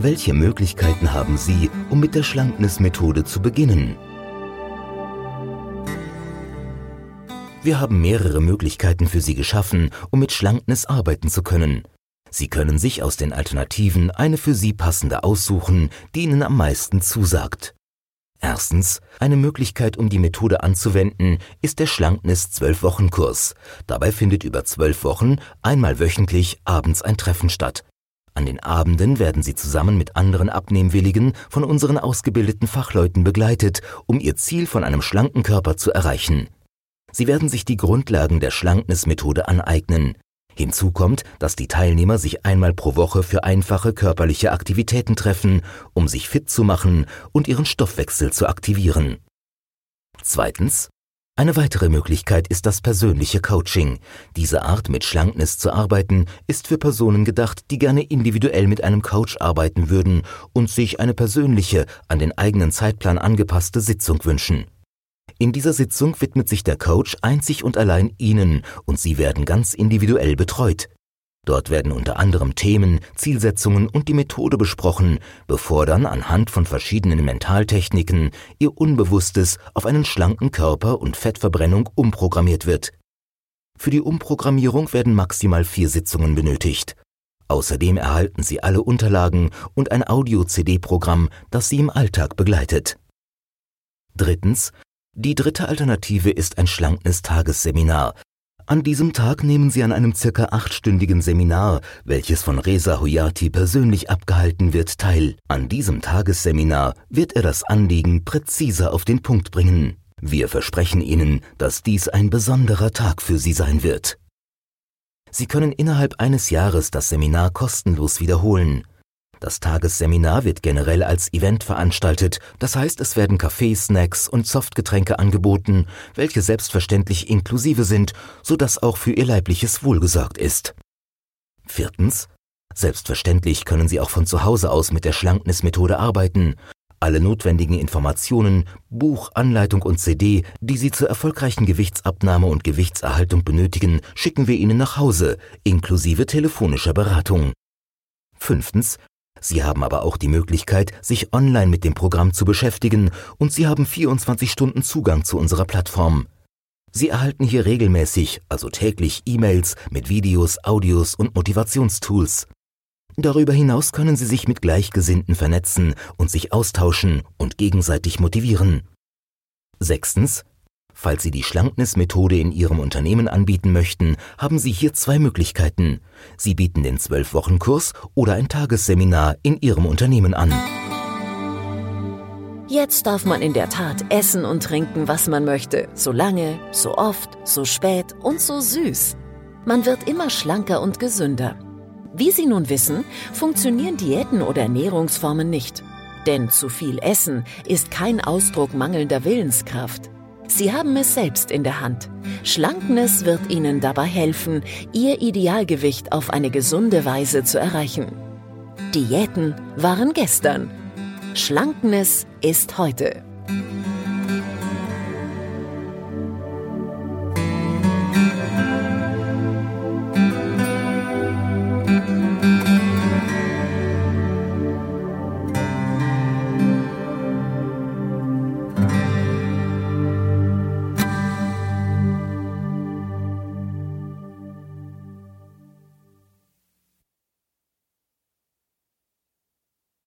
Welche Möglichkeiten haben Sie, um mit der Schlankness-Methode zu beginnen? Wir haben mehrere Möglichkeiten für Sie geschaffen, um mit Schlankness arbeiten zu können. Sie können sich aus den Alternativen eine für Sie passende aussuchen, die Ihnen am meisten zusagt. Erstens, eine Möglichkeit, um die Methode anzuwenden, ist der Schlankness-12-Wochen-Kurs. Dabei findet über 12 Wochen einmal wöchentlich abends ein Treffen statt. An den Abenden werden Sie zusammen mit anderen Abnehmwilligen von unseren ausgebildeten Fachleuten begleitet, um Ihr Ziel von einem schlanken Körper zu erreichen. Sie werden sich die Grundlagen der Schlankness-Methode aneignen. Hinzu kommt, dass die Teilnehmer sich einmal pro Woche für einfache körperliche Aktivitäten treffen, um sich fit zu machen und ihren Stoffwechsel zu aktivieren. Zweitens, eine weitere Möglichkeit ist das persönliche Coaching. Diese Art, mit Schlankness zu arbeiten, ist für Personen gedacht, die gerne individuell mit einem Coach arbeiten würden und sich eine persönliche, an den eigenen Zeitplan angepasste Sitzung wünschen. In dieser Sitzung widmet sich der Coach einzig und allein Ihnen und Sie werden ganz individuell betreut. Dort werden unter anderem Themen, Zielsetzungen und die Methode besprochen, bevor dann anhand von verschiedenen Mentaltechniken Ihr Unbewusstes auf einen schlanken Körper und Fettverbrennung umprogrammiert wird. Für die Umprogrammierung werden maximal 4 Sitzungen benötigt. Außerdem erhalten Sie alle Unterlagen und ein Audio-CD-Programm, das Sie im Alltag begleitet. Drittens. Die dritte Alternative ist ein Schlankness-Tagesseminar. An diesem Tag nehmen Sie an einem ca. 8-stündigen Seminar, welches von Reza Hoyati persönlich abgehalten wird, teil. An diesem Tagesseminar wird er das Anliegen präziser auf den Punkt bringen. Wir versprechen Ihnen, dass dies ein besonderer Tag für Sie sein wird. Sie können innerhalb eines Jahres das Seminar kostenlos wiederholen. Das Tagesseminar wird generell als Event veranstaltet, das heißt, es werden Kaffee, Snacks und Softgetränke angeboten, welche selbstverständlich inklusive sind, sodass auch für Ihr leibliches Wohl gesorgt ist. Viertens. Selbstverständlich können Sie auch von zu Hause aus mit der Schlankness-Methode arbeiten. Alle notwendigen Informationen, Buch, Anleitung und CD, die Sie zur erfolgreichen Gewichtsabnahme und Gewichtserhaltung benötigen, schicken wir Ihnen nach Hause, inklusive telefonischer Beratung. Fünftens. Sie haben aber auch die Möglichkeit, sich online mit dem Programm zu beschäftigen und Sie haben 24 Stunden Zugang zu unserer Plattform. Sie erhalten hier regelmäßig, also täglich, E-Mails mit Videos, Audios und Motivationstools. Darüber hinaus können Sie sich mit Gleichgesinnten vernetzen und sich austauschen und gegenseitig motivieren. Sechstens. Falls Sie die Schlankness-Methode in Ihrem Unternehmen anbieten möchten, haben Sie hier 2 Möglichkeiten. Sie bieten den 12-Wochen-Kurs oder ein Tagesseminar in Ihrem Unternehmen an. Jetzt darf man in der Tat essen und trinken, was man möchte. So lange, so oft, so spät und so süß. Man wird immer schlanker und gesünder. Wie Sie nun wissen, funktionieren Diäten oder Ernährungsformen nicht. Denn zu viel Essen ist kein Ausdruck mangelnder Willenskraft. Sie haben es selbst in der Hand. Schlankness wird Ihnen dabei helfen, Ihr Idealgewicht auf eine gesunde Weise zu erreichen. Diäten waren gestern. Schlankness ist heute.